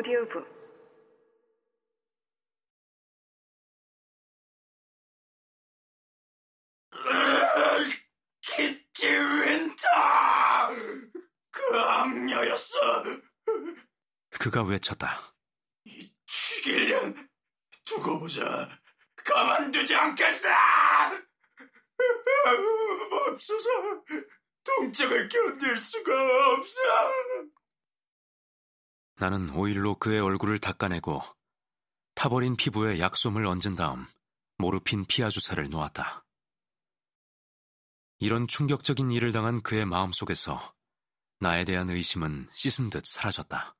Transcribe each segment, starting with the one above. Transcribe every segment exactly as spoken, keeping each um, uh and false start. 오디오북 기치윈터! 그 악녀였어! 그가 외쳤다. 이 죽일년 두고 보자. 가만두지 않겠어! 없어서 통증을 견딜 수가 없어! 나는 오일로 그의 얼굴을 닦아내고 타버린 피부에 약솜을 얹은 다음 모르핀 피하 주사를 놓았다. 이런 충격적인 일을 당한 그의 마음속에서 나에 대한 의심은 씻은 듯 사라졌다.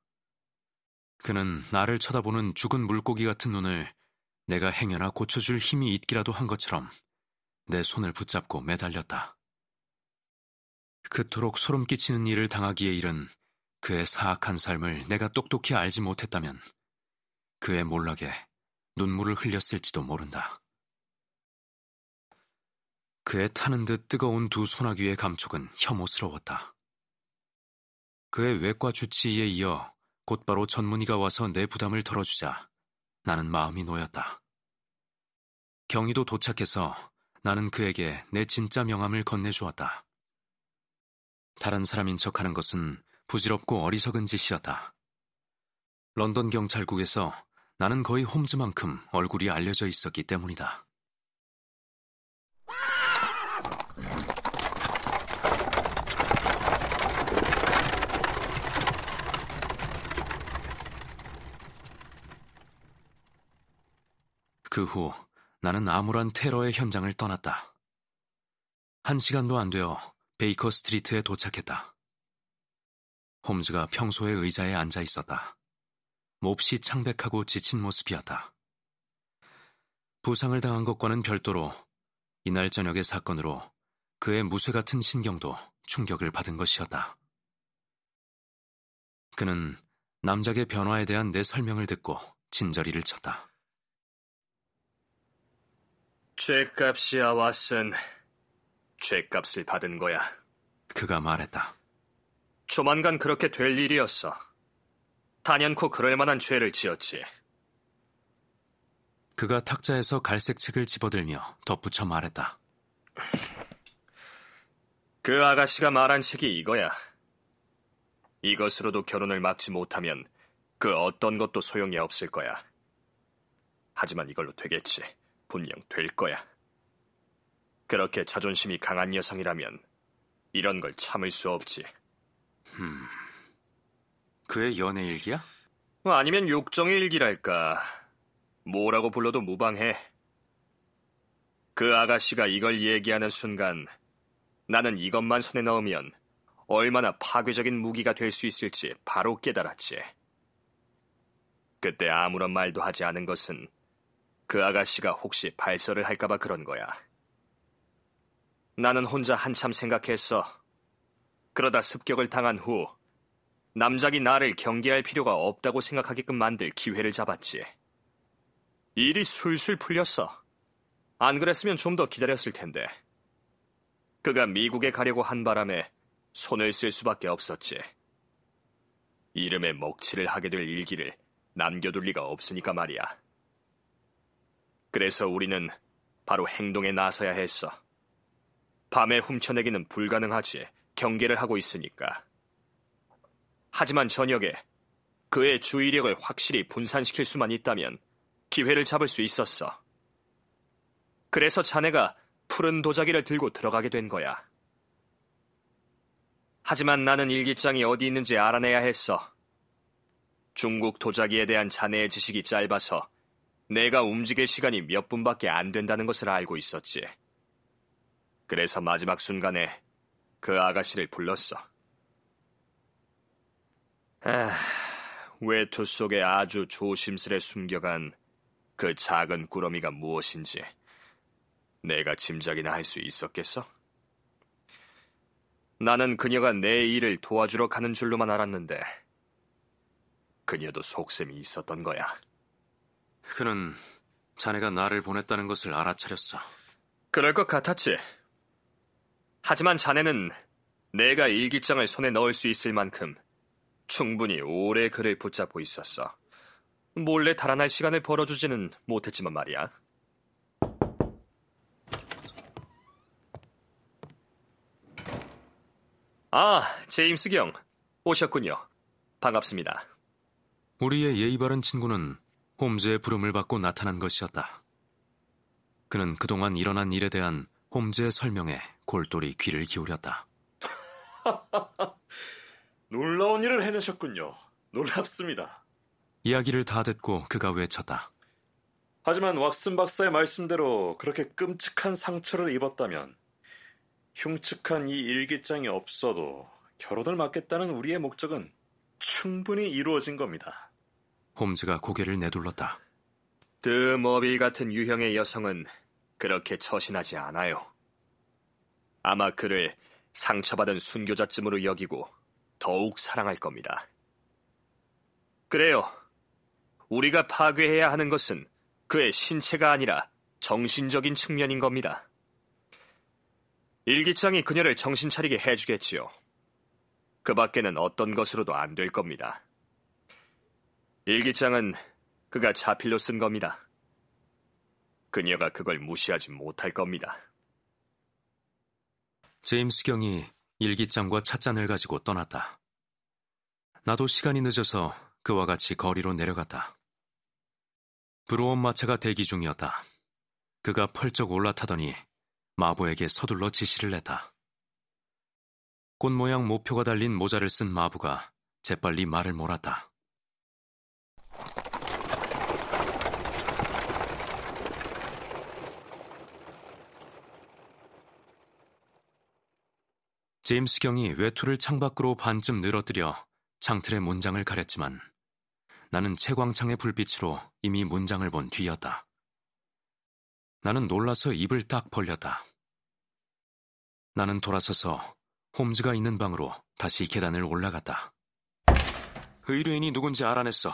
그는 나를 쳐다보는 죽은 물고기 같은 눈을 내가 행여나 고쳐줄 힘이 있기라도 한 것처럼 내 손을 붙잡고 매달렸다. 그토록 소름 끼치는 일을 당하기에 이른 그의 사악한 삶을 내가 똑똑히 알지 못했다면 그의 몰락에 눈물을 흘렸을지도 모른다. 그의 타는 듯 뜨거운 두 소나귀의 감촉은 혐오스러웠다. 그의 외과 주치의에 이어 곧바로 전문의가 와서 내 부담을 덜어주자 나는 마음이 놓였다. 경희도 도착해서 나는 그에게 내 진짜 명함을 건네주었다. 다른 사람인 척하는 것은 부질없고 어리석은 짓이었다. 런던 경찰국에서 나는 거의 홈즈만큼 얼굴이 알려져 있었기 때문이다. 그 후 나는 암울한 테러의 현장을 떠났다. 한 시간도 안 되어 베이커 스트리트에 도착했다. 홈즈가 평소의 의자에 앉아 있었다. 몹시 창백하고 지친 모습이었다. 부상을 당한 것과는 별도로 이날 저녁의 사건으로 그의 무쇠 같은 신경도 충격을 받은 것이었다. 그는 남작의 변화에 대한 내 설명을 듣고 진저리를 쳤다. 죄값이야, 왓슨. 죄값을 받은 거야. 그가 말했다. 조만간 그렇게 될 일이었어. 단연코 그럴 만한 죄를 지었지. 그가 탁자에서 갈색 책을 집어들며 덧붙여 말했다. 그 아가씨가 말한 책이 이거야. 이것으로도 결혼을 막지 못하면 그 어떤 것도 소용이 없을 거야. 하지만 이걸로 되겠지. 분명 될 거야. 그렇게 자존심이 강한 여성이라면 이런 걸 참을 수 없지. 음, 그의 연애 일기야? 아니면 욕정의 일기랄까. 뭐라고 불러도 무방해. 그 아가씨가 이걸 얘기하는 순간 나는 이것만 손에 넣으면 얼마나 파괴적인 무기가 될 수 있을지 바로 깨달았지. 그때 아무런 말도 하지 않은 것은 그 아가씨가 혹시 발설을 할까봐 그런 거야. 나는 혼자 한참 생각했어. 그러다 습격을 당한 후 남작이 나를 경계할 필요가 없다고 생각하게끔 만들 기회를 잡았지. 일이 술술 풀렸어. 안 그랬으면 좀 더 기다렸을 텐데. 그가 미국에 가려고 한 바람에 손을 쓸 수밖에 없었지. 이름에 먹칠을 하게 될 일기를 남겨둘 리가 없으니까 말이야. 그래서 우리는 바로 행동에 나서야 했어. 밤에 훔쳐내기는 불가능하지. 경계를 하고 있으니까. 하지만 저녁에 그의 주의력을 확실히 분산시킬 수만 있다면 기회를 잡을 수 있었어. 그래서 자네가 푸른 도자기를 들고 들어가게 된 거야. 하지만 나는 일기장이 어디 있는지 알아내야 했어. 중국 도자기에 대한 자네의 지식이 짧아서 내가 움직일 시간이 몇 분밖에 안 된다는 것을 알고 있었지. 그래서 마지막 순간에 그 아가씨를 불렀어. 아, 외투 속에 아주 조심스레 숨겨간 그 작은 꾸러미가 무엇인지 내가 짐작이나 할 수 있었겠어? 나는 그녀가 내 일을 도와주러 가는 줄로만 알았는데 그녀도 속셈이 있었던 거야. 그는 자네가 나를 보냈다는 것을 알아차렸어. 그럴 것 같았지. 하지만 자네는 내가 일기장을 손에 넣을 수 있을 만큼 충분히 오래 그를 붙잡고 있었어. 몰래 달아날 시간을 벌어주지는 못했지만 말이야. 아, 제임스 경, 오셨군요. 반갑습니다. 우리의 예의 바른 친구는 홈즈의 부름을 받고 나타난 것이었다. 그는 그동안 일어난 일에 대한 홈즈의 설명에 골똘히 귀를 기울였다. 놀라운 일을 해내셨군요. 놀랍습니다. 이야기를 다 듣고 그가 외쳤다. 하지만 왁슨 박사의 말씀대로 그렇게 끔찍한 상처를 입었다면 흉측한 이 일기장이 없어도 결혼을 막겠다는 우리의 목적은 충분히 이루어진 겁니다. 홈즈가 고개를 내둘렀다. 드 머비 같은 유형의 여성은 그렇게 처신하지 않아요. 아마 그를 상처받은 순교자쯤으로 여기고 더욱 사랑할 겁니다. 그래요. 우리가 파괴해야 하는 것은 그의 신체가 아니라 정신적인 측면인 겁니다. 일기장이 그녀를 정신 차리게 해주겠지요. 그 밖에는 어떤 것으로도 안 될 겁니다. 일기장은 그가 자필로 쓴 겁니다. 그녀가 그걸 무시하지 못할 겁니다. 제임스 경이 일기장과 찻잔을 가지고 떠났다. 나도 시간이 늦어서 그와 같이 거리로 내려갔다. 브로엄 마차가 대기 중이었다. 그가 펄쩍 올라타더니 마부에게 서둘러 지시를 했다. 꽃 모양 모표가 달린 모자를 쓴 마부가 재빨리 말을 몰았다. 제임스 경이 외투를 창밖으로 반쯤 늘어뜨려 창틀에 문장을 가렸지만 나는 채광창의 불빛으로 이미 문장을 본 뒤였다. 나는 놀라서 입을 딱 벌렸다. 나는 돌아서서 홈즈가 있는 방으로 다시 계단을 올라갔다. 의뢰인이 누군지 알아냈어.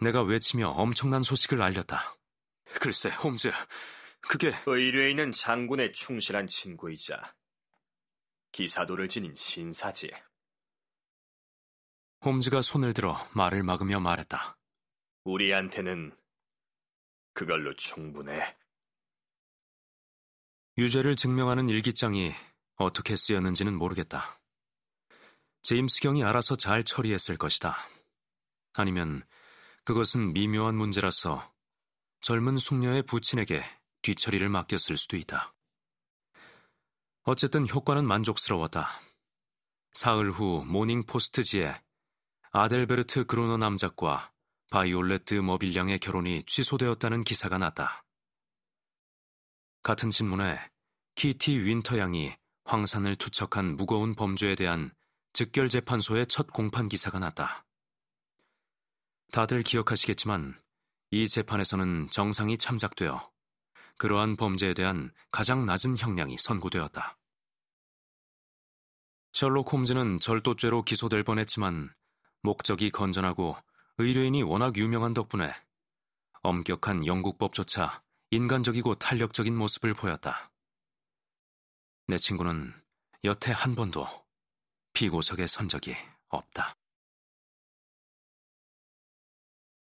내가 외치며 엄청난 소식을 알렸다. 글쎄, 홈즈, 그게... 의뢰인은 장군의 충실한 친구이자 기사도를 지닌 신사지. 홈즈가 손을 들어 말을 막으며 말했다. 우리한테는 그걸로 충분해. 유죄를 증명하는 일기장이 어떻게 쓰였는지는 모르겠다. 제임스 경이 알아서 잘 처리했을 것이다. 아니면 그것은 미묘한 문제라서 젊은 숙녀의 부친에게 뒤처리를 맡겼을 수도 있다. 어쨌든 효과는 만족스러웠다. 사흘 후 모닝 포스트지에 아델베르트 그로너 남작과 바이올렛 드 머빌량의 결혼이 취소되었다는 기사가 났다. 같은 신문에 키티 윈터 양이 황산을 투척한 무거운 범죄에 대한 즉결재판소의 첫 공판 기사가 났다. 다들 기억하시겠지만 이 재판에서는 정상이 참작되어 그러한 범죄에 대한 가장 낮은 형량이 선고되었다. 셜록 홈즈는 절도죄로 기소될 뻔했지만 목적이 건전하고 의뢰인이 워낙 유명한 덕분에 엄격한 영국법조차 인간적이고 탄력적인 모습을 보였다. 내 친구는 여태 한 번도 피고석에 선 적이 없다.